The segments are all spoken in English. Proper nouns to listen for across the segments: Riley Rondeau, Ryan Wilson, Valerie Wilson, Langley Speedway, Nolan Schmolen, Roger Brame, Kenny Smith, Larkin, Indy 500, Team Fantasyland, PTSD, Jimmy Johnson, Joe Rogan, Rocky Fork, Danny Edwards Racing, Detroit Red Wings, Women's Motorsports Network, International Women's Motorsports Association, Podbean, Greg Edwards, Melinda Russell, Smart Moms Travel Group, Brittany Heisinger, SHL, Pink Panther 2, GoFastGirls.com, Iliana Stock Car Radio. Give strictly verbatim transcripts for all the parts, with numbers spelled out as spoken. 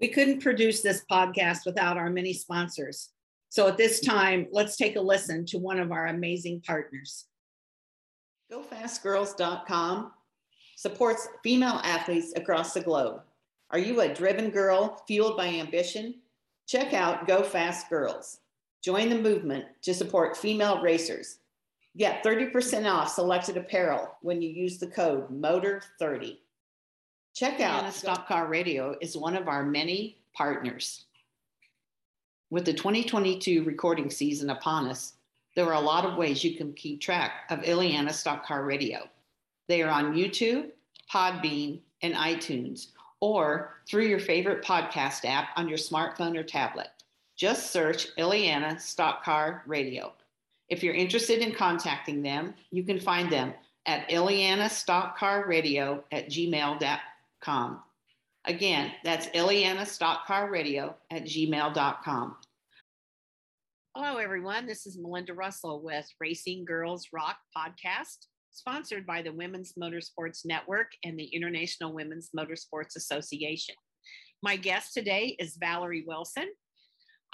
We couldn't produce this podcast without our many sponsors. So at this time, let's take a listen to one of our amazing partners. Go Fast Girls dot com supports female athletes across the globe. Are you a driven girl fueled by ambition? Check out Go Fast Girls. Join the movement to support female racers. Get thirty percent off selected apparel when you use the code motor thirty. Check out Iliana Stock Car Radio is one of our many partners. With the twenty twenty-two recording season upon us, there are a lot of ways you can keep track of Iliana Stock Car Radio. They are on YouTube, Podbean, and iTunes, or through your favorite podcast app on your smartphone or tablet. Just search Iliana Stock Car Radio. If you're interested in contacting them, you can find them at Iliana Stock Car Radio at gmail dot com. Again, that's Iliana Stock Car Radio at gmail dot com. Hello, everyone. This is Melinda Russell with Racing Girls Rock podcast, sponsored by the Women's Motorsports Network and the International Women's Motorsports Association. My guest today is Valerie Wilson.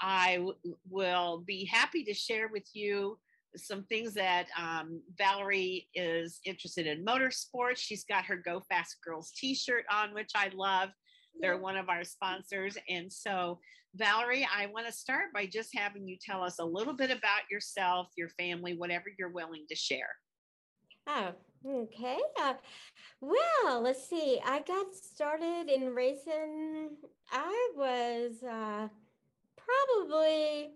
I w- will be happy to share with you some things that um, Valerie is interested in motorsports. She's got her Go Fast Girls t-shirt on, which I love. They're one of our sponsors. And so, Valerie, I want to start by just having you tell us a little bit about yourself, your family, whatever you're willing to share. Oh, okay. Uh, well, let's see. I got started in racing. I was uh, probably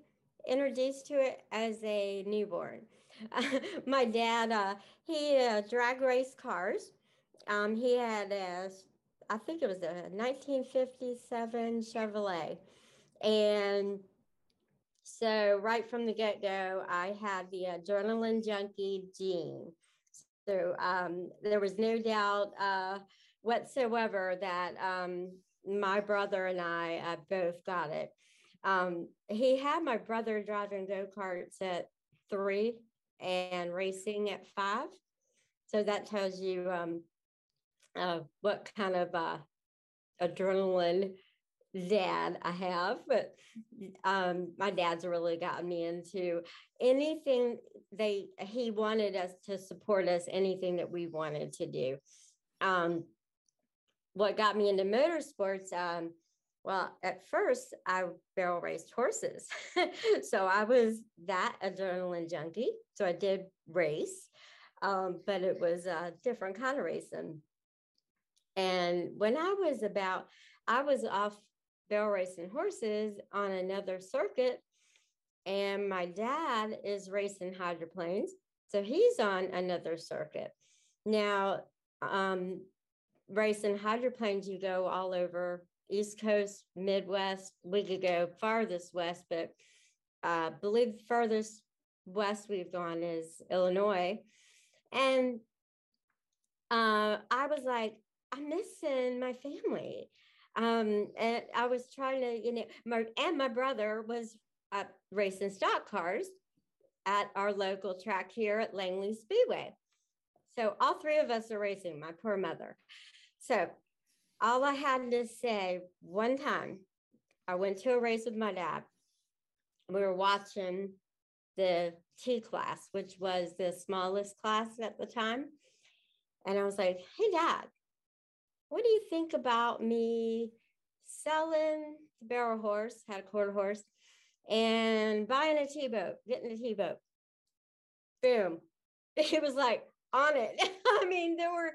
introduced to it as a newborn. Uh, my dad, uh, he uh, drag raced cars. Um, he had a, I think it was a nineteen fifty-seven Chevrolet. And so right from the get-go, I had the adrenaline junkie gene. So um, there was no doubt uh, whatsoever that um, my brother and I uh, both got it. Um, he had my brother driving go-karts at three and racing at five. So that tells you um, uh, what kind of uh, adrenaline dad I have. But um, my dad's really gotten me into anything they, he wanted us to support us, anything that we wanted to do. Um, what got me into motorsports, um, Well, at first, I barrel raced horses. So I was that adrenaline junkie. So I did race, um, but it was a different kind of racing. And when I was about, I was off barrel racing horses on another circuit, and my dad is racing hydroplanes. So he's on another circuit. Now, um, racing hydroplanes, you go all over East Coast, Midwest. We could go farthest west, but I uh, believe the furthest west we've gone is Illinois. And uh, I was like, I'm missing my family. Um, and I was trying to, you know, my, and my brother was uh, racing stock cars at our local track here at Langley Speedway. So all three of us are racing, my poor mother. So all I had to say, one time, I went to a race with my dad. We were watching the T class, which was the smallest class at the time. And I was like, hey, Dad, what do you think about me selling the barrel horse, had a quarter horse, and buying a T-boat, getting a T-boat? Boom. He was like, on it. I mean, there were,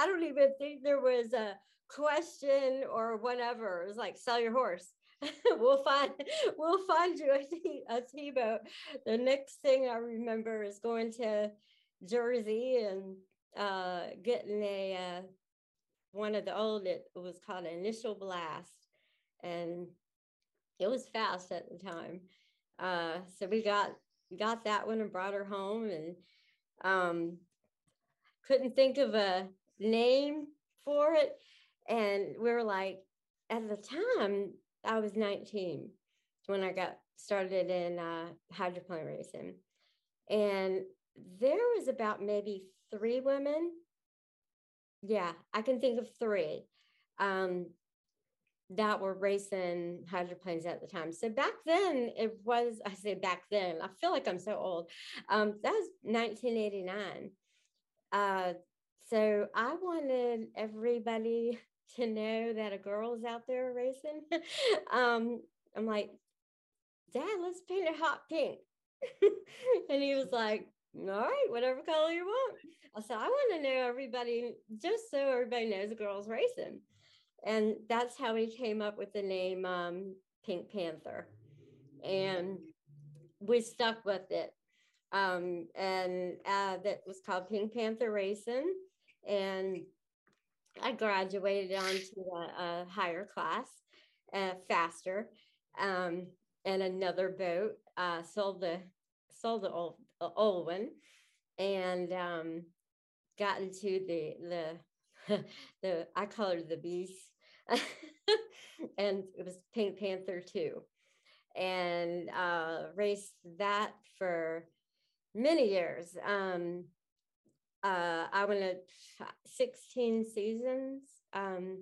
I don't even think there was a question or whatever. It was like, sell your horse. we'll find we'll find you a, t- a T-boat. The next thing I remember is going to Jersey and uh getting a uh, one of the old, it was called an initial blast, and it was fast at the time. Uh so we got got that one and brought her home, and um couldn't think of a name for it. And we were like, at the time, I was nineteen when I got started in uh, hydroplane racing. And there was about maybe three women. Yeah, I can think of three um, that were racing hydroplanes at the time. So back then it was, I say back then, I feel like I'm so old. Um, that was nineteen eighty-nine. Uh, so I wanted everybody to know that a girl's out there racing. um, I'm like, Dad, let's paint it hot pink. And he was like, all right, whatever color you want. I said, I want to know everybody, just so everybody knows a girl's racing. And that's how he came up with the name um, Pink Panther. And we stuck with it. Um, and uh, that was called Pink Panther Racing. And I graduated onto a, a higher class, uh, faster, um, and another boat, uh, sold the sold the old, the old one, and um, got into the the. the I call her the beast. And it was Pink Panther two, and uh raced that for many years. um uh I went to sixteen seasons, um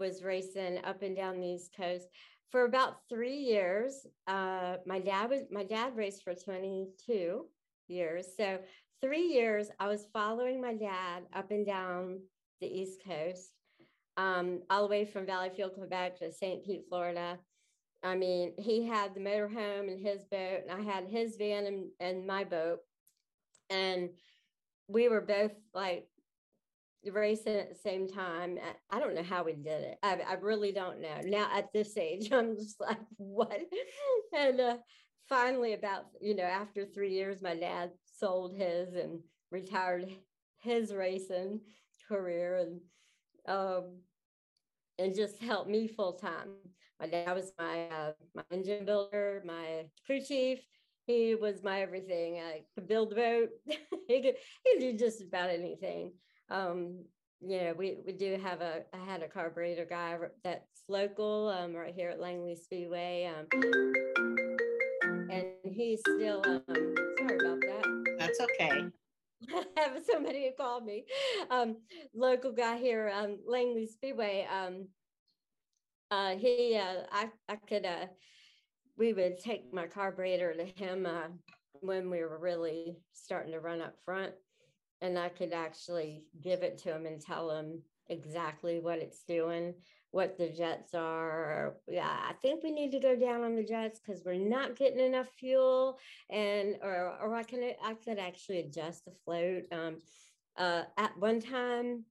was racing up and down the East Coast for about three years. uh my dad was my dad raced for twenty-two years, so three years I was following my dad up and down the East Coast, um, all the way from Valleyfield, Quebec to Saint Pete, Florida. I mean, he had the motorhome and his boat, and I had his van and, and my boat. And we were both like racing at the same time. I don't know how we did it. I, I really don't know. Now at this age, I'm just like, what? And uh, finally about, you know, after three years, my dad sold his and retired his racing career, and um and just helped me full time. My dad was my uh, my engine builder, my crew chief. He was my everything. I could build a boat. he could he could do just about anything. Um, you know, we we do have a I had a carburetor guy that's local, um, right here at Langley Speedway, um, and he's still. Um, sorry about that. That's okay. I have somebody who called me, um, local guy here, um, Langley Speedway. Um, uh, he, uh, I, I could, uh, we would take my carburetor to him uh, when we were really starting to run up front, and I could actually give it to him and tell him exactly what it's doing, what the jets are. Yeah, I think we need to go down on the jets because we're not getting enough fuel, and or or I can I could actually adjust the float. Um, uh, at one time,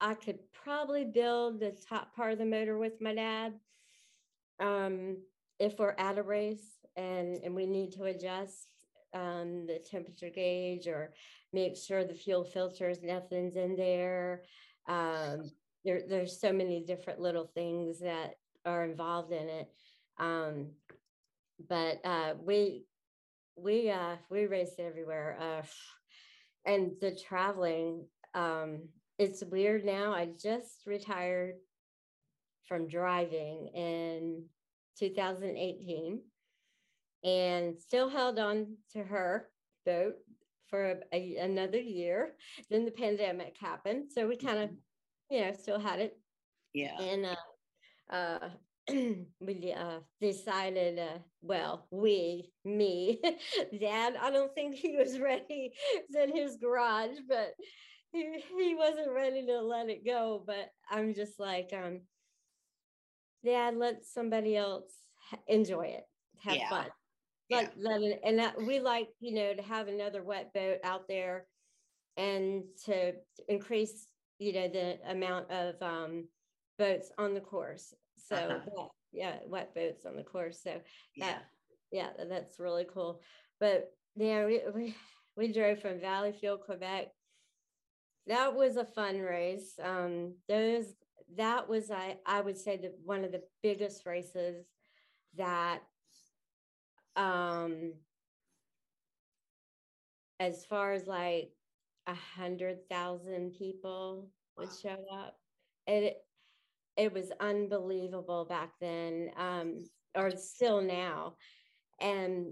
I could probably build the top part of the motor with my dad. Um, if we're at a race and and we need to adjust um the temperature gauge or make sure the fuel filters, nothing's in there. Um, there, there's so many different little things that are involved in it. Um, but uh, we, we, uh, we race everywhere. Uh, and the traveling, um, it's weird now. I just retired from driving in two thousand eighteen and still held on to her boat for a, another year. Then the pandemic happened, so we kind of, you know, still had it. Yeah. And uh, uh, we uh, decided, uh, well, we, me, Dad, I don't think he was ready. It was in his garage, but he, he wasn't ready to let it go. But I'm just like, um, Dad, let somebody else enjoy it, have yeah. fun. Let, yeah. let it, and that, we like, you know, to have another wet boat out there and to increase, you know, the amount of um, boats on the course. So, uh-huh. yeah, wet boats on the course. So, yeah, that, yeah, that's really cool. But, you know, we, we, we drove from Valleyfield, Quebec. That was a fun race. Um, those, that was, I, I would say, the, one of the biggest races that um as far as like a hundred thousand people would wow. show up. It it was unbelievable back then, um or still now, and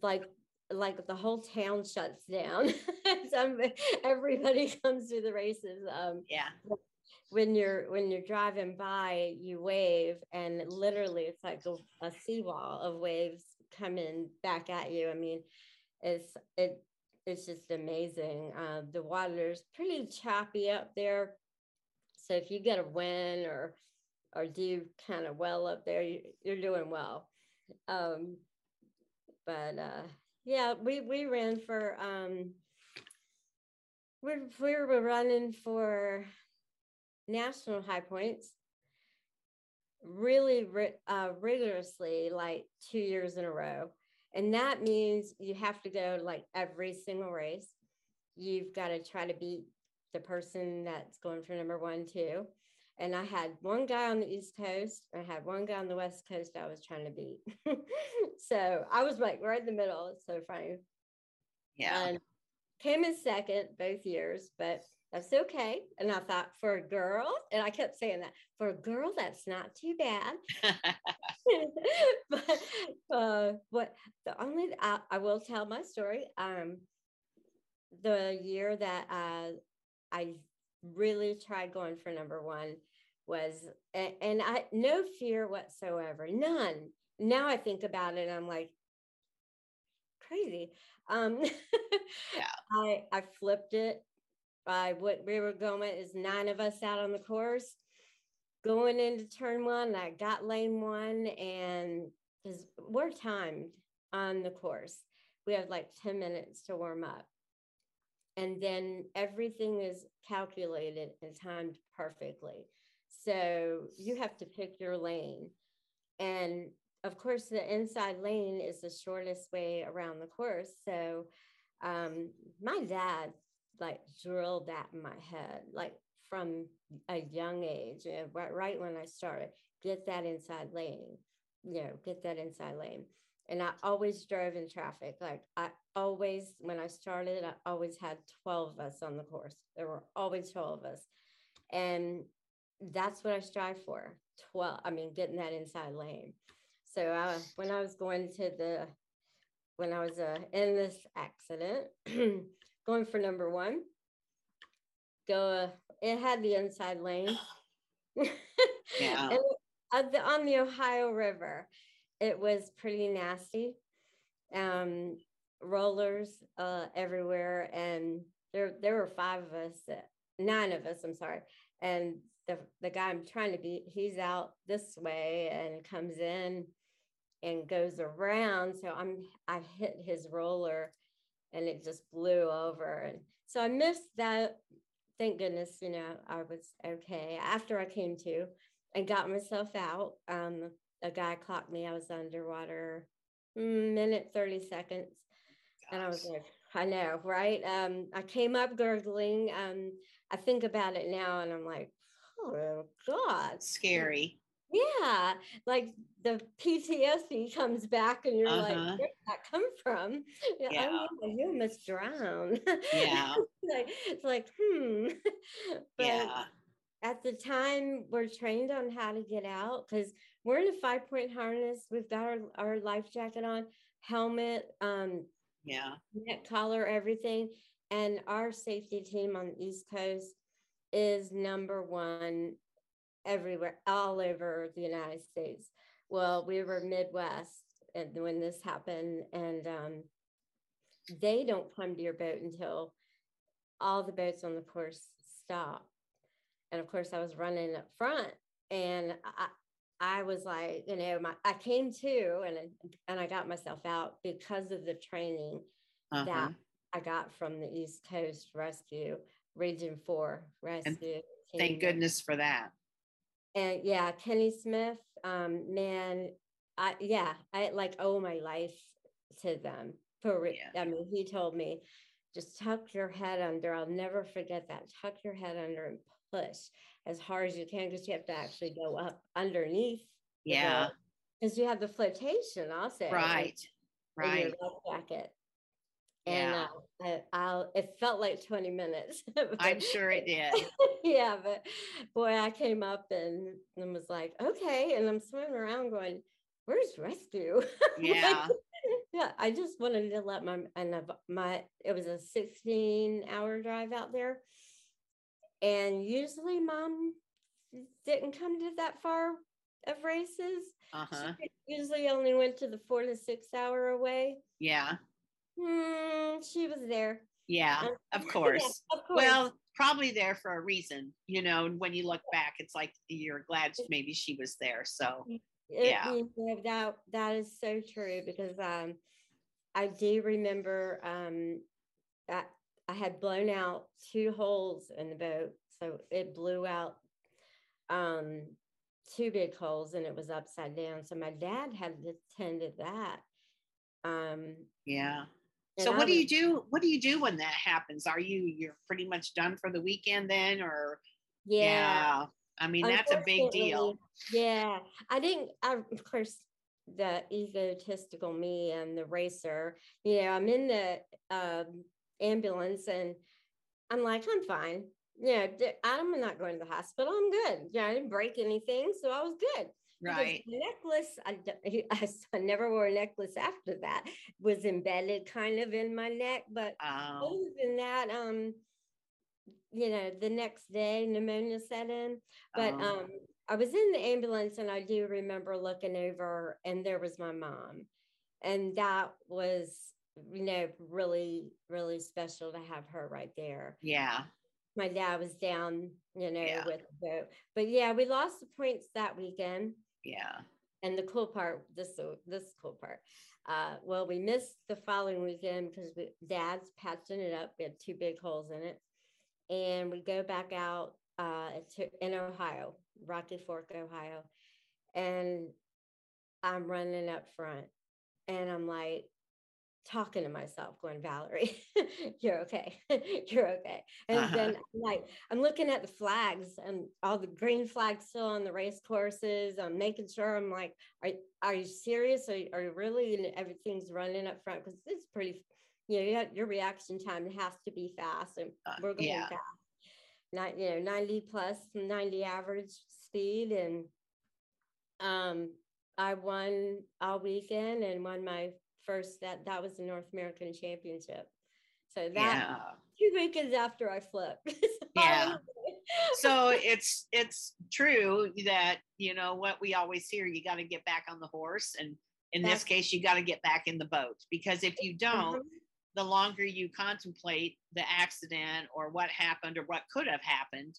like like the whole town shuts down. Everybody comes to the races. um yeah when you're when you're driving by, you wave, and literally it's like a, a seawall of waves coming back at you. I mean, it's it it's just amazing. Uh, the water's pretty choppy up there, so if you get a win or or do kind of well up there, you, you're doing well. Um, but uh, yeah, we we ran for um, we we were running for national high points really uh, rigorously, like two years in a row. And that means you have to go like every single race. You've got to try to beat the person that's going for number one, two. And I had one guy on the East Coast. I had one guy on the West Coast I was trying to beat. So I was like right in the middle. It's so funny. Yeah. And came in second both years, but that's okay. And I thought, for a girl, and I kept saying that, for a girl, that's not too bad. But uh, what the only, I, I will tell my story. Um, the year that uh, I really tried going for number one was, and, and I, no fear whatsoever, none. Now I think about it, I'm like, crazy. Um, yeah. I, I flipped it. By what we were going is nine of us out on the course going into turn one. I got lane one, and because we're timed on the course, we have like ten minutes to warm up, and then everything is calculated and timed perfectly, so you have to pick your lane. And of course the inside lane is the shortest way around the course, so um my dad like drilled that in my head, like from a young age, and right, right when I started, get that inside lane, you know, get that inside lane. And I always drove in traffic. Like I always, when I started, I always had twelve of us on the course. There were always twelve of us. And that's what I strive for, twelve, I mean, getting that inside lane. So I, when I was going to the, when I was uh, in this accident, going for number one, go. Uh, it had the inside lane. Yeah. And on, the, on the Ohio River, it was pretty nasty. Um, rollers uh, everywhere, and there there were five of us, nine of us. I'm sorry. And the the guy I'm trying to beat, he's out this way and comes in and goes around. So I'm I hit his roller, and it just blew over. And so I missed that. Thank goodness, you know, I was okay. After I came to and got myself out, um, a guy clocked me. I was underwater minute, thirty seconds. Gosh. And I was like, I know, right? Um, I came up gurgling. Um, I think about it now and I'm like, oh God. Scary. Yeah, like the P T S D comes back, and you're uh-huh. like, "Where did that come from?" Yeah, I mean, you must drown. Yeah, like, it's like, hmm. But yeah. At the time, we're trained on how to get out because we're in a five-point harness. We've got our, our life jacket on, helmet, um, yeah, neck collar, everything, and our safety team on the East Coast is number one everywhere, all over the United States. Well, we were Midwest and when this happened, and um, they don't come to your boat until all the boats on the course stop. And of course I was running up front, and I, I was like, you know, my, I came to, and, and I got myself out because of the training uh-huh. that I got from the East Coast Rescue, Region four Rescue. And thank goodness for that. And yeah, Kenny Smith, um, man, I, yeah, I like owe my life to them. For yeah. I mean, he told me, just tuck your head under. I'll never forget that. Tuck your head under and push as hard as you can, because you have to actually go up underneath. Yeah. Because you have the flotation also. Right. Like, right. In your life jacket. And yeah. uh, I, I'll, it felt like twenty minutes. But, I'm sure it did. Yeah, but boy, I came up and, and was like, okay. And I'm swimming around going, where's rescue? Yeah. Like, yeah, I just wanted to let my, and my, it was a sixteen hour drive out there. And usually mom didn't come to that far of races. Uh-huh. She usually only went to the four to six hour away. Yeah. Mm, she was there. Yeah, um, of course. Yeah, of course. Well, probably there for a reason, you know, and when you look back, it's like you're glad maybe she was there. So, yeah. It, it, that, that is so true, because um, I do remember um, I, I had blown out two holes in the boat. So it blew out um, two big holes and it was upside down. So my dad had attended that. Um, yeah. So what do you do? What do you do when that happens? Are you, you're pretty much done for the weekend then, or? Yeah. yeah. I mean, that's a big deal. Yeah. I didn't, I, of course, the egotistical me and the racer, you know, I'm in the um, ambulance and I'm like, I'm fine. You know, I'm not going to the hospital. I'm good. Yeah. You know, I didn't break anything. So I was good. Right. Necklace, I, I, I never wore a necklace after that, was embedded kind of in my neck, but um, other than that, um, you know, the next day pneumonia set in, but um, um, I was in the ambulance and I do remember looking over and there was my mom, and that was, you know, really, really special to have her right there. Yeah. My dad was down, you know, yeah. with the boat, but yeah, we lost the points that weekend. Yeah. And the cool part, this this cool part, uh, well, we missed the following weekend because we, Dad's patching it up. We had two big holes in it, and we go back out uh, to in Ohio, Rocky Fork, Ohio, and I'm running up front, and I'm like, talking to myself going, Valerie, you're okay. You're okay. And uh-huh. then I'm like, I'm looking at the flags and all the green flags still on the race courses. I'm making sure I'm like, are, are you serious? Are you, are you really? And everything's running up front. Cause it's pretty, you know, you have, your reaction time has to be fast, and we're going yeah. fast. Not, you know, ninety plus ninety average speed. And um, I won all weekend and won my first, that that was the North American championship. So that yeah. two weekends after I flipped. yeah. So it's it's true that, you know, what we always hear, you got to get back on the horse. And in That's, this case, you got to get back in the boat, because if you don't, mm-hmm. the longer you contemplate the accident or what happened or what could have happened,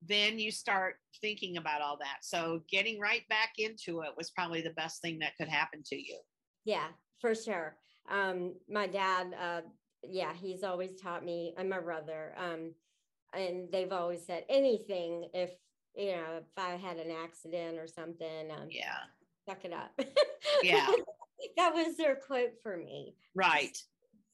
then you start thinking about all that. So getting right back into it was probably the best thing that could happen to you. Yeah. For sure. Um, my dad, uh, yeah, he's always taught me, and my brother, um, and they've always said anything, if, you know, if I had an accident or something, um, yeah, suck it up. Yeah. That was their quote for me. Right. Just,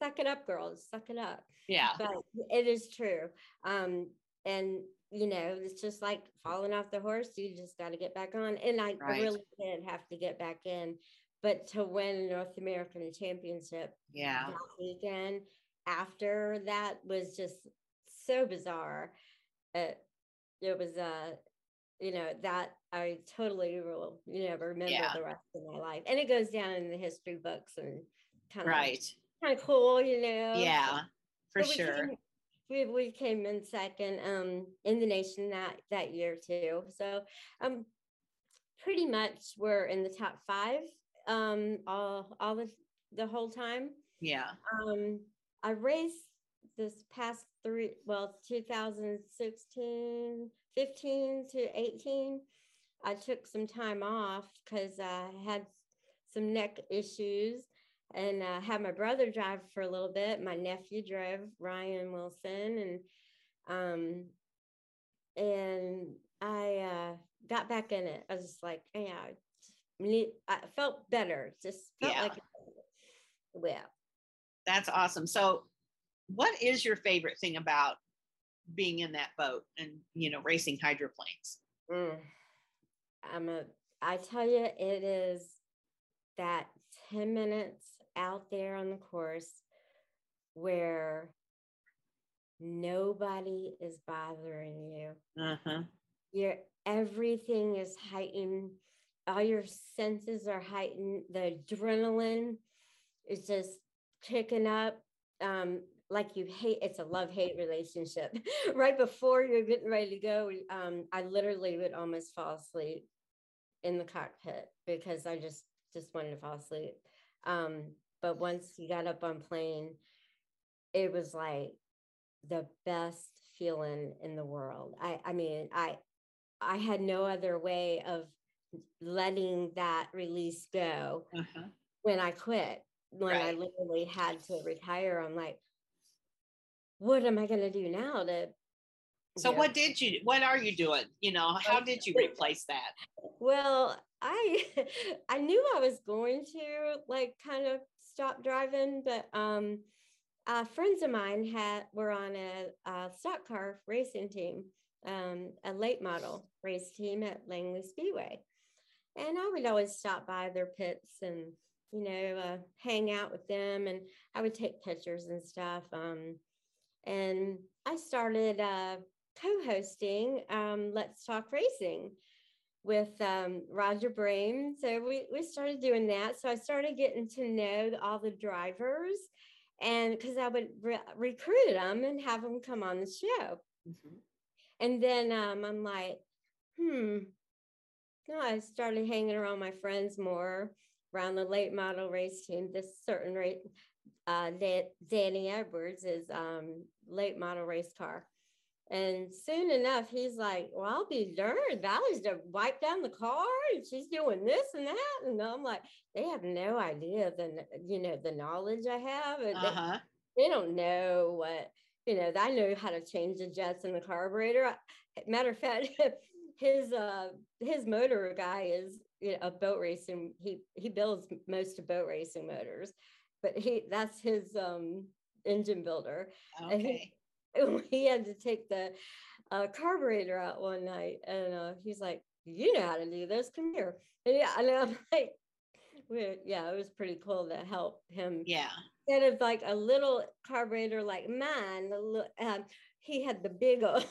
suck it up, girls, suck it up. Yeah. But it is true. Um, and, you know, it's just like falling off the horse, you just got to get back on. And I right. really did have to get back in. But to win North American championship yeah. that weekend after that was just so bizarre. It, it was, uh, you know, that I totally will, you know, remember yeah. the rest of my life. And it goes down in the history books and kind of, right. kind of cool, you know. Yeah, for so sure. We came, we, we came in second um, in the nation that, that year too. So um, pretty much we're in the top five. um all all the the whole time. Yeah. um I raced this past three well twenty sixteen, fifteen to eighteen. I took some time off because I had some neck issues, and I uh, had my brother drive for a little bit. My nephew drove, Ryan Wilson, and um and I uh got back in it. I was just like, yeah, I felt better. Just felt yeah. like, well, that's awesome. So what is your favorite thing about being in that boat and, you know, racing hydroplanes? Mm. I'm a, I tell you, it is that ten minutes out there on the course where nobody is bothering you. Uh-huh. Your everything is heightened. All your senses are heightened. The adrenaline is just kicking up. Um, like you hate, it's a love-hate relationship. Right before you're getting ready to go, um, I literally would almost fall asleep in the cockpit because I just, just wanted to fall asleep. Um, but once you got up on plane, it was like the best feeling in the world. I, I mean, I, I had no other way of letting that release go. Uh-huh. When I quit, when right. I literally had to retire, I'm like, what am I going to do now to, so yeah. what did you, what are you doing? You know, how did you replace that? Well, I, I knew I was going to like kind of stop driving, but, um, uh, friends of mine had, were on a, a stock car racing team, um, a late model race team at Langley Speedway. And I would always stop by their pits and, you know, uh, hang out with them, and I would take pictures and stuff. Um, and I started, uh, co-hosting um, Let's Talk Racing with um, Roger Brame. So we, we started doing that. So I started getting to know all the drivers, and because I would re- recruit them and have them come on the show. Mm-hmm. And then um, I'm like, hmm, no, I started hanging around my friends more, around the late model race team. This certain rate, uh, that Danny Edwards is um, late model race car. And soon enough, he's like, well, I'll be darned. Valerie's to wipe down the car, and she's doing this and that. And I'm like, they have no idea the, you know, the knowledge I have. And uh-huh. they, they don't know what, you know, I know how to change the jets and the carburetor. Matter of fact, his uh, his motor guy is, you know, a boat racing. He, he builds most of boat racing motors, but he, that's his um, engine builder. Okay. And he, he had to take the uh, carburetor out one night, and uh, he's like, you know how to do this, come here. And yeah, and I'm like, we're, yeah, it was pretty cool to help him. Yeah. Instead of like a little carburetor like mine, a little, um, he had the big old.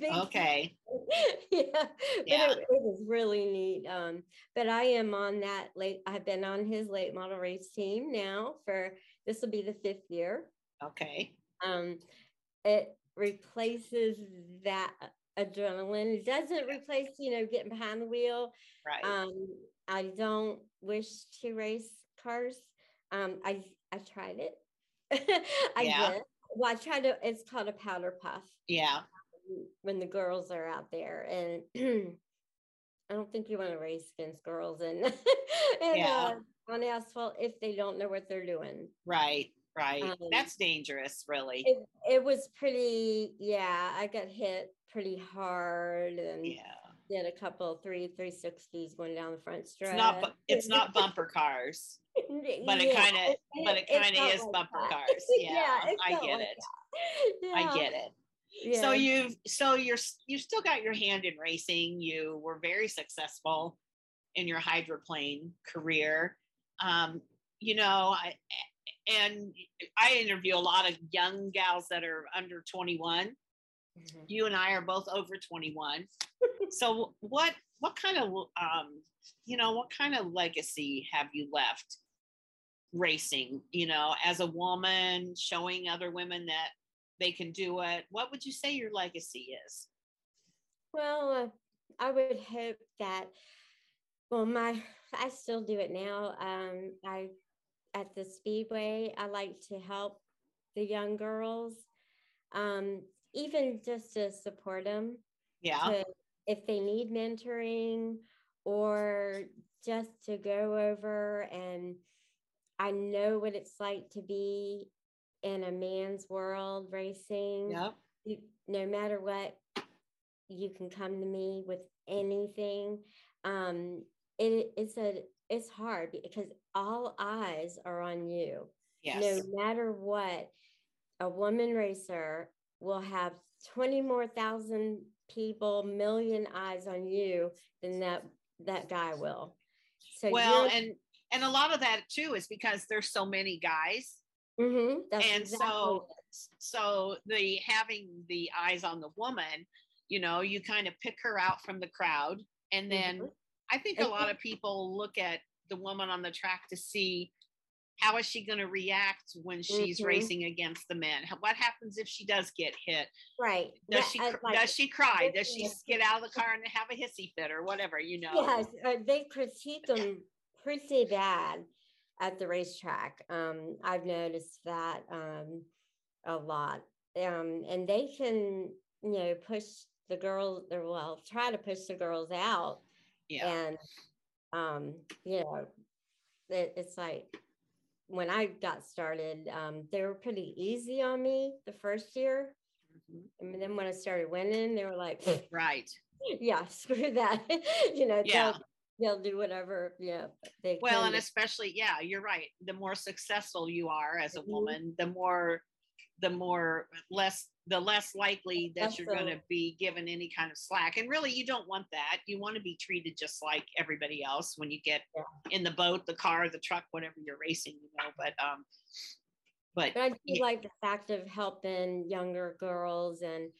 big okay. yeah. yeah. But it, it was really neat. Um, but I am on that late, I've been on his late model race team now for, this will be the fifth year. Okay. Um, it replaces that adrenaline. It doesn't replace, you know, getting behind the wheel. Right. Um, I don't wish to race cars. Um, I I tried it. I yeah. did. Well, I tried to. It's called a powder puff. Yeah. When the girls are out there, and I don't think you want to race against girls and and yeah. uh, on asphalt if they don't know what they're doing. Right. Right. Um, That's dangerous, really. It, it was pretty, yeah, I got hit pretty hard, and yeah. did a couple, three, three sixties going down the front strut. It's not, it's not bumper cars, but it yeah, kind of, but it kind of is like bumper that. Cars. Yeah, yeah I, get like yeah. I get it. I get it. Yeah. So you've, so you're, you've still got your hand in racing. You were very successful in your hydroplane career. Um, you know, I, And I interview a lot of young gals that are under twenty-one. Mm-hmm. You and I are both over twenty-one. So what, what kind of, um, you know, what kind of legacy have you left racing, you know, as a woman, showing other women that they can do it? What would you say your legacy is? Well, uh, I would hope that, well, my, I still do it now. Um, I, At the Speedway, I like to help the young girls, um, even just to support them. Yeah. To, if they need mentoring, or just to go over, and I know what it's like to be in a man's world racing. Yeah. You, no matter what, you can come to me with anything. Um, it, it's a It's hard because all eyes are on you. Yes. No matter what, a woman racer will have twenty more thousand people, million eyes on you than that, that guy will. So well, and, and a lot of that too is because there's so many guys. Mm-hmm, that's and exactly so, it. so the, having the eyes on the woman, you know, you kind of pick her out from the crowd, and then mm-hmm. I think a lot of people look at the woman on the track to see How is she going to react when she's mm-hmm. racing against the men? What happens if she does get hit? Right. Does yeah, she I, like, does she cry? Does she get out of the car and have a hissy fit or whatever, you know? Yes, uh, they critique them pretty bad at the racetrack. Um, I've noticed that um, a lot. Um, and they can, you know, push the girls, or well, try to push the girls out. Yeah. And, um, you know, it, it's like, when I got started, um, they were pretty easy on me the first year. Mm-hmm. And then when I started winning, they were like, right. Yeah, screw that. you know, yeah. they'll, they'll do whatever, you know, they Well, can. And especially, yeah, you're right. The more successful you are as a mm-hmm. woman, the more, the more less, the less likely that That's you're going to be given any kind of slack. And really, you don't want that. You want to be treated just like everybody else when you get yeah. in the boat, the car, the truck, whatever you're racing, you know, but, um, but, but I do yeah. like the fact of helping younger girls and,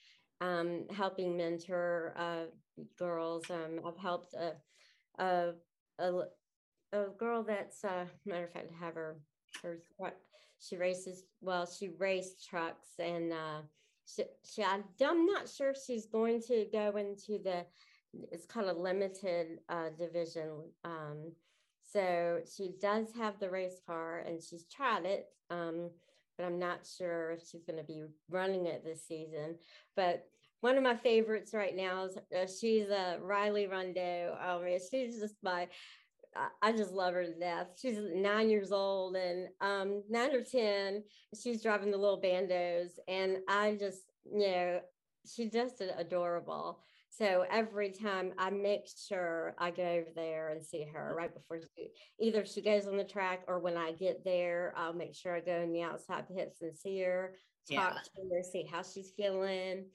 um, helping mentor, uh, girls. Um, I've helped, a, a, a, a girl that's, uh, matter of fact, have her, her truck. She races, well, she raced trucks and, uh, She, she, I'm not sure if she's going to go into the, it's called a limited uh, division. Um, so she does have the race car and she's tried it, um, but I'm not sure if she's going to be running it this season. But one of my favorites right now is uh, she's a uh, Riley Rondeau. Oh man, she's just my, I just love her to death. She's nine years old and um, nine or ten. She's driving the little bandos, and I just, you know, she's just adorable. So every time I make sure I go over there and see her right before she, either she goes on the track or when I get there, I'll make sure I go in the outside pits and see her, talk yeah. to her, see how she's feeling.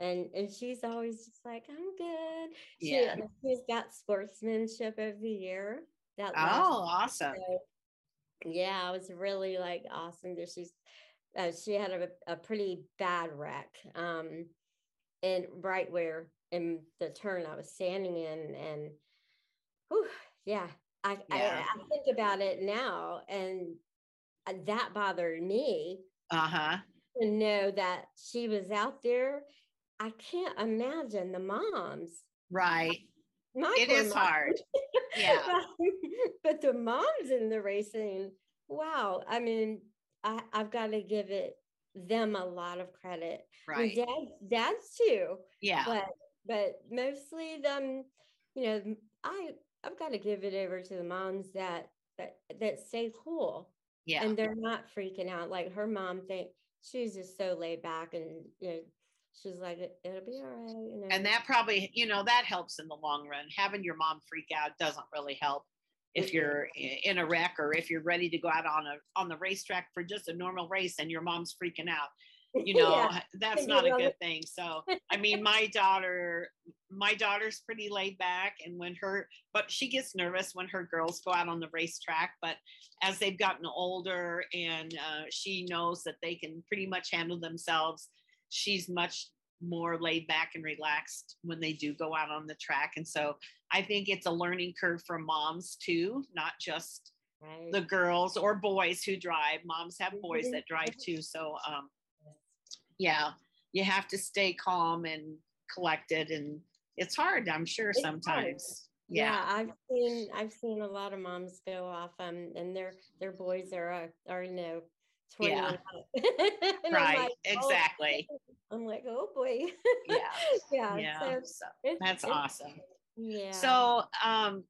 And and she's always just like, I'm good. She, yeah. She's got sportsmanship of the year. That oh, awesome. So, yeah, it was really like awesome. That she's uh, she had a, a pretty bad wreck. Um, and right where in the turn I was standing in, and whew, yeah, I, yeah. I I think about it now, and that bothered me. Uh huh. To know that she was out there. I can't imagine the moms. Right. My it is mom. Hard. Yeah. but, but the moms in the racing, wow. I mean, I, I've got to give it them a lot of credit. Right. And dad, dads too. Yeah. But but mostly them, you know, I I've got to give it over to the moms that that, that stay cool. Yeah. And they're not freaking out. Like her mom think she's just so laid back and you know. She's like, it, it'll be all right. You know? And that probably, you know, that helps in the long run. Having your mom freak out doesn't really help if you're in a wreck or if you're ready to go out on a on the racetrack for just a normal race and your mom's freaking out. You know, yeah. that's not a good thing. So, I mean, my daughter, my daughter's pretty laid back. And when her, but she gets nervous when her girls go out on the racetrack. But as they've gotten older and uh, she knows that they can pretty much handle themselves, she's much more laid back and relaxed when they do go out on the track. And so I think it's a learning curve for moms too, not just right. the girls or boys who drive. Moms have boys that drive too. So um, yeah, you have to stay calm and collected, and it's hard, I'm sure it's sometimes. Hard. Yeah. yeah, I've seen I've seen a lot of moms go off um, and their their boys are uh, are you know, yeah right I'm like, oh. exactly I'm like oh boy yeah yeah, yeah. So, so, that's awesome yeah so um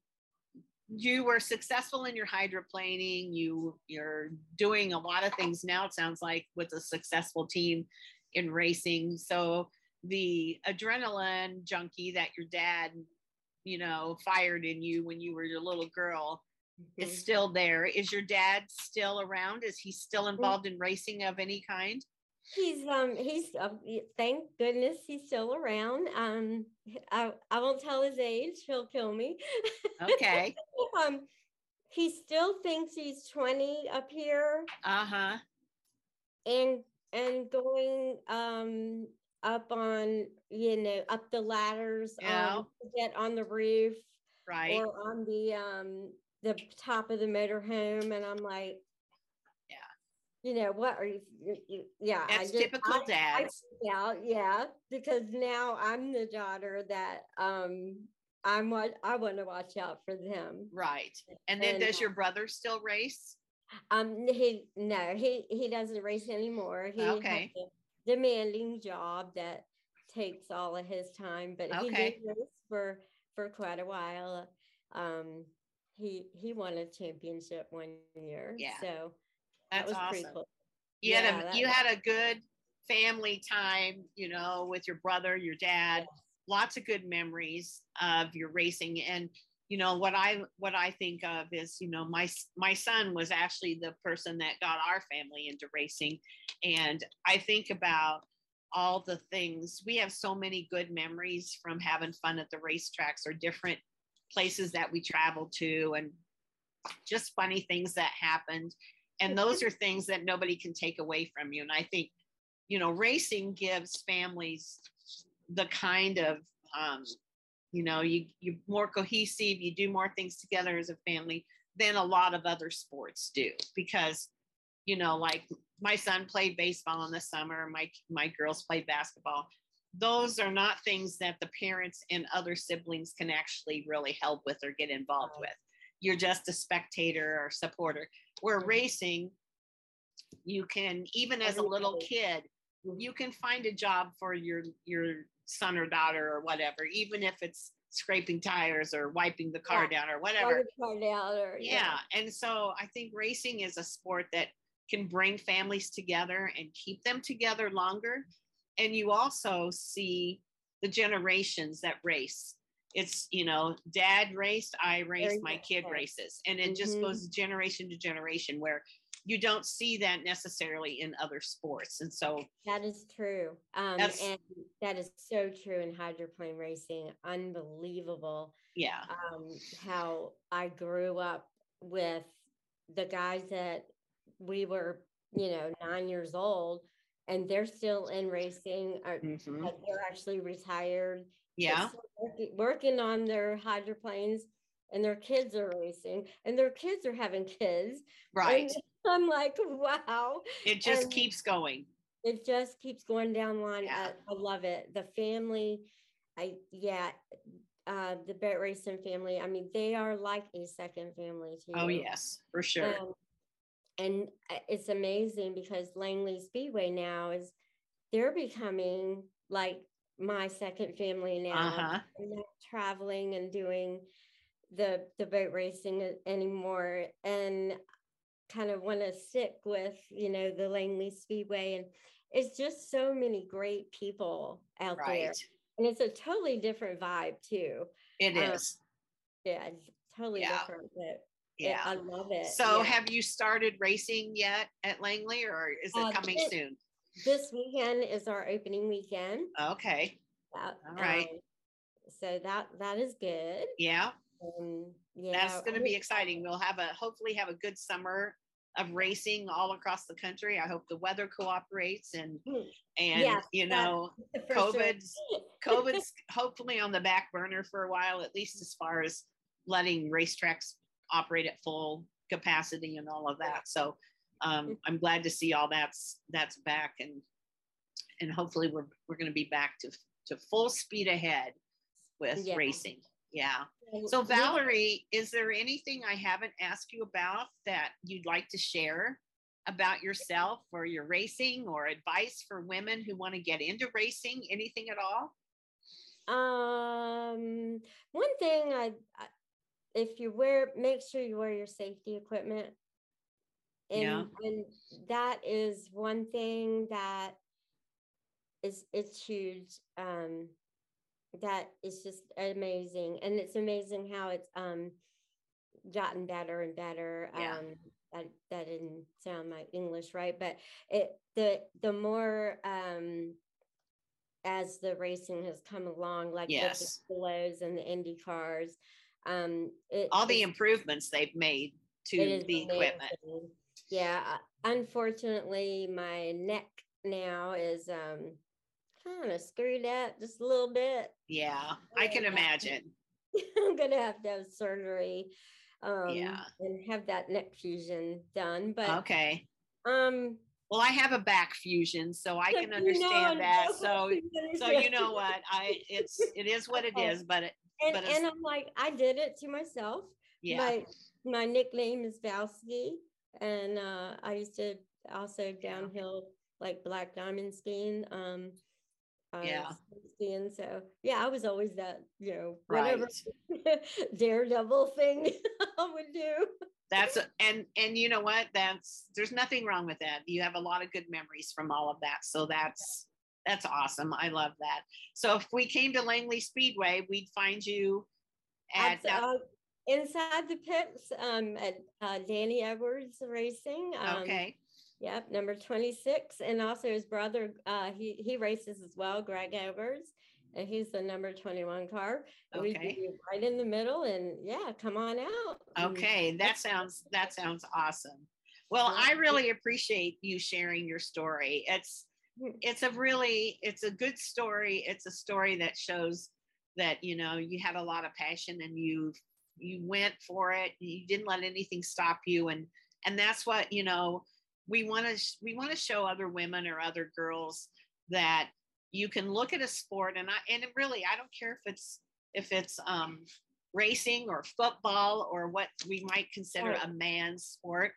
you were successful in your hydroplaning. You you're doing a lot of things now, it sounds like, with a successful team in racing. So the adrenaline junkie that your dad you know fired in you when you were your little girl Mm-hmm. is still there. Is your dad still around? Is he still involved in racing of any kind? He's um he's uh, thank goodness he's still around. Um, I I won't tell his age; he'll kill me. Okay. um, he still thinks he's twenty up here. Uh huh. And and going um up on you know up the ladders, yeah. um, to get on the roof, right, or on the um. the top of the motorhome, and I'm like, you know, what are you, you yeah. That's I just, typical I, dads. I, yeah, yeah, because now I'm the daughter that um, I'm what I want to watch out for them. Right. And then and, does your brother still race? Um, he, no, he, he doesn't race anymore. He okay. has a demanding job that takes all of his time, but he okay. did race for, for quite a while. Um, he, he won a championship one year. Yeah. So that's that was awesome. Pretty cool. You yeah, had a, you was... had a good family time, you know, with your brother, your dad, yes. lots of good memories of your racing. And, you know, what I, what I think of is, you know, my, my son was actually the person that got our family into racing. And I think about all the things, we have so many good memories from having fun at the racetracks or different places that we traveled to and just funny things that happened. And those are things that nobody can take away from you. And I think, you know, racing gives families the kind of, um, you know, you, you're more cohesive, you do more things together as a family than a lot of other sports do. Because, you know, like my son played baseball in the summer, my, my girls played basketball. Those are not things that the parents and other siblings can actually really help with or get involved with. You're just a spectator or supporter. Where racing, you can, even as a little kid, you can find a job for your, your son or daughter or whatever, even if it's scraping tires or wiping the car yeah. down or whatever. Car down or, yeah. yeah. And so I think racing is a sport that can bring families together and keep them together longer. And you also see the generations that race. It's, you know, dad raced, I raced, my kid races. And it mm-hmm. just goes generation to generation where you don't see that necessarily in other sports. And so that is true. Um, and that is so true in hydroplane racing. Unbelievable. Yeah. Um, how I grew up with the guys that we were, you know, nine years old. And they're still in racing. Or, mm-hmm. like they're actually retired. Yeah. Working, working on their hydroplanes, and their kids are racing, and their kids are having kids. Right. And I'm like, wow. It just and keeps going. It just keeps going down the line. Yeah. I, I love it. The family, I yeah, uh, the Bett Racing family. I mean, they are like a second family to you. Oh yes, for sure. Um, And it's amazing because Langley Speedway now is, they're becoming like my second family now. Uh-huh. I'm not traveling and doing the, the boat racing anymore, and kind of want to stick with, you know, the Langley Speedway. And it's just so many great people out right. there. And it's a totally different vibe too. It um, is. Yeah, it's totally yeah. different. But yeah, I love it. So yeah. have you started racing yet at Langley, or is it uh, coming this, soon? This weekend is our opening weekend. Okay. Uh, All right. Um, so that that is good. Yeah. Um, yeah. That's going to be exciting. We'll have a hopefully have a good summer of racing all across the country. I hope the weather cooperates and and yeah, you know COVID's sure. COVID's hopefully on the back burner for a while, at least as far as letting racetracks operate at full capacity and all of that. So um, I'm glad to see all that's that's back, and and hopefully we're we're going to be back to to full speed ahead with yeah. racing. Yeah. So Valerie, is there anything I haven't asked you about that you'd like to share about yourself or your racing, or advice for women who want to get into racing? Anything at all? Um, one thing I. I If you wear, make sure you wear your safety equipment. And, yeah. and that is one thing that is, it's huge. Um, that is just amazing. And it's amazing how it's um, gotten better and better. Yeah. Um, that, that didn't sound my English right, but it the the more um, as the racing has come along, like yes. the Polos and the Indy cars, um it, all the improvements they've made to the amazing. equipment. Yeah, unfortunately my neck now is um kind of screwed up just a little bit. Yeah, I can imagine. I'm gonna have to have surgery um yeah. and have that neck fusion done, but okay Um, well, I have a back fusion, so I can understand no, that. No, so, understand. so you know what, I it's it is what it is. But it, and, but and I'm like, I did it to myself. Yeah. My, my nickname is Valsky, and uh, I used to also downhill like black diamond skiing. Um, Uh, yeah. And so, yeah, I was always that, you know, whatever right. daredevil thing I would do. That's, a, and, and you know what, that's, there's nothing wrong with that. You have a lot of good memories from all of that. So that's, that's awesome. I love that. So if we came to Langley Speedway, we'd find you at that- uh, inside the pits um, at uh, Danny Edwards Racing. Um, okay. Yep, number twenty-six, and also his brother, uh, he, he races as well, Greg Edwards, and he's the number twenty-one car. Okay. We'd be right in the middle, and yeah, come on out. Okay, that sounds, that sounds awesome. Well, I really appreciate you sharing your story. It's, it's a really, it's a good story. It's a story that shows that, you know, you had a lot of passion, and you, you went for it. You didn't let anything stop you, and, and that's what, you know, we want to we want to show other women or other girls that you can look at a sport, and I and really I don't care if it's if it's um, racing or football or what we might consider a man's sport.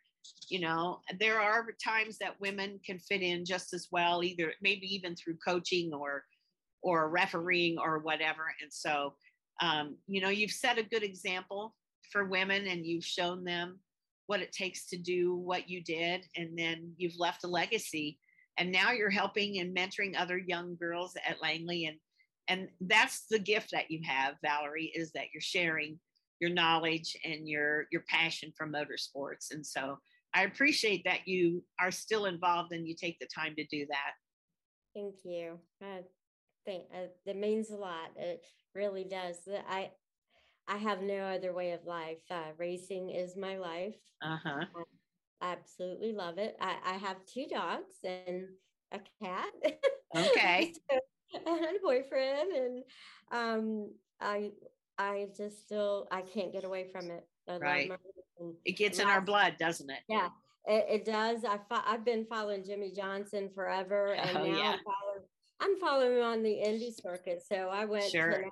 You know, there are times that women can fit in just as well, either maybe even through coaching or or refereeing or whatever. And so, um, you know, you've set a good example for women, and you've shown them what it takes to do what you did. And then you've left a legacy, and now you're helping and mentoring other young girls at Langley. And, and that's the gift that you have, Valerie, is that you're sharing your knowledge and your, your passion for motorsports. And so I appreciate that you are still involved and you take the time to do that. Thank you. I think uh, that means a lot. It really does. I, I have no other way of life. Uh, racing is my life. Uh-huh. I absolutely love it. I, I have two dogs and a cat. Okay. so, and a boyfriend. And um, I I just still, I can't get away from it. I right. love my it gets in I, our blood, doesn't it? Yeah, it, it does. I fo- I've been following Jimmy Johnson forever. And oh, now yeah. I'm, following, I'm following on the Indy circuit. So I went sure. to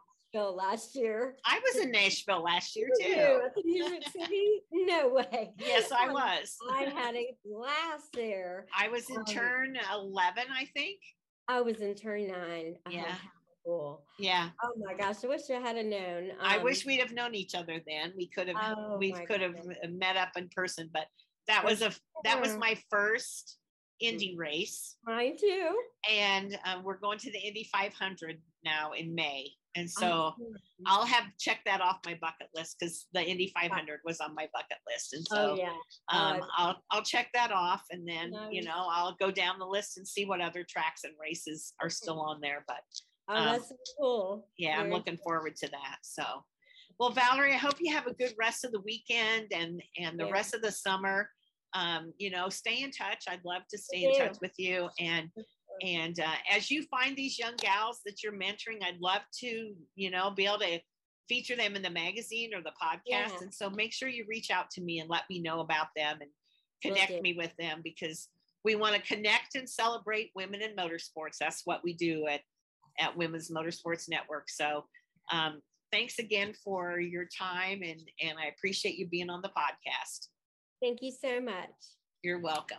last year. I was in Nashville last year too. Music City? No way. Yes, I was. I had a blast there. I was in um, turn eleven, I think. I was in turn nine. Yeah. Oh, cool. Yeah. Oh my gosh, I wish I had known. Um, I wish we'd have known each other then. We could have. Oh, we could have met up in person, but that was a that was my first Indy race. Mine too. And um, we're going to the Indy five hundred now in May. And so I'll have checked that off my bucket list, because the Indy five hundred was on my bucket list. And so oh, yeah. um, uh, I'll I'll check that off. And then, nice. you know, I'll go down the list and see what other tracks and races are still on there. But oh, um, that's cool. Yeah, Very I'm looking cool. forward to that. So, well, Valerie, I hope you have a good rest of the weekend and, and the yeah. rest of the summer. Um, you know, stay in touch. I'd love to stay Thank in you. touch with you. And And uh, as you find these young gals that you're mentoring, I'd love to, you know, be able to feature them in the magazine or the podcast. Yeah. And so make sure you reach out to me and let me know about them and connect Will do. me with them, because we want to connect and celebrate women in motorsports. That's what we do at, at Women's Motorsports Network. So um, thanks again for your time. And, and I appreciate you being on the podcast. Thank you so much. You're welcome.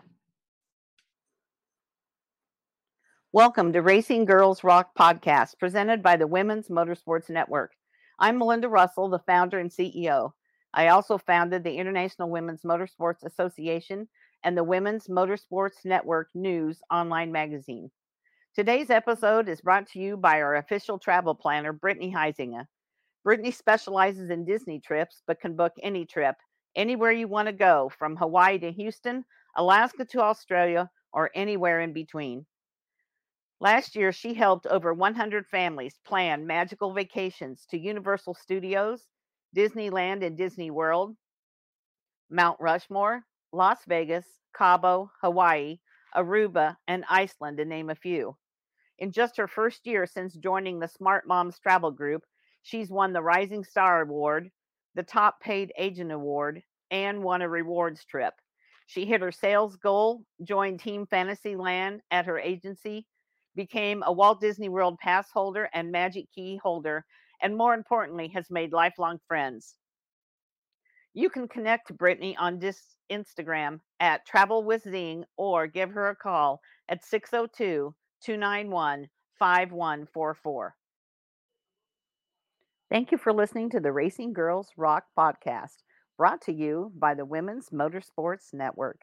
Welcome to Racing Girls Rock Podcast, presented by the Women's Motorsports Network. I'm Melinda Russell, the founder and C E O. I also founded the International Women's Motorsports Association and the Women's Motorsports Network News online magazine. Today's episode is brought to you by our official travel planner, Brittany Heisinger. Brittany specializes in Disney trips, but can book any trip, anywhere you want to go, from Hawaii to Houston, Alaska to Australia, or anywhere in between. Last year, she helped over one hundred families plan magical vacations to Universal Studios, Disneyland and Disney World, Mount Rushmore, Las Vegas, Cabo, Hawaii, Aruba, and Iceland, to name a few. In just her first year since joining the Smart Moms Travel Group, she's won the Rising Star Award, the Top Paid Agent Award, and won a rewards trip. She hit her sales goal, joined Team Fantasyland at her agency, became a Walt Disney World pass holder and Magic Key holder, and more importantly, has made lifelong friends. You can connect to Brittany on dis- Instagram at Travel with Zing or give her a call at six oh two, two nine one, five one four four. Thank you for listening to the Racing Girls Rock podcast, brought to you by the Women's Motorsports Network.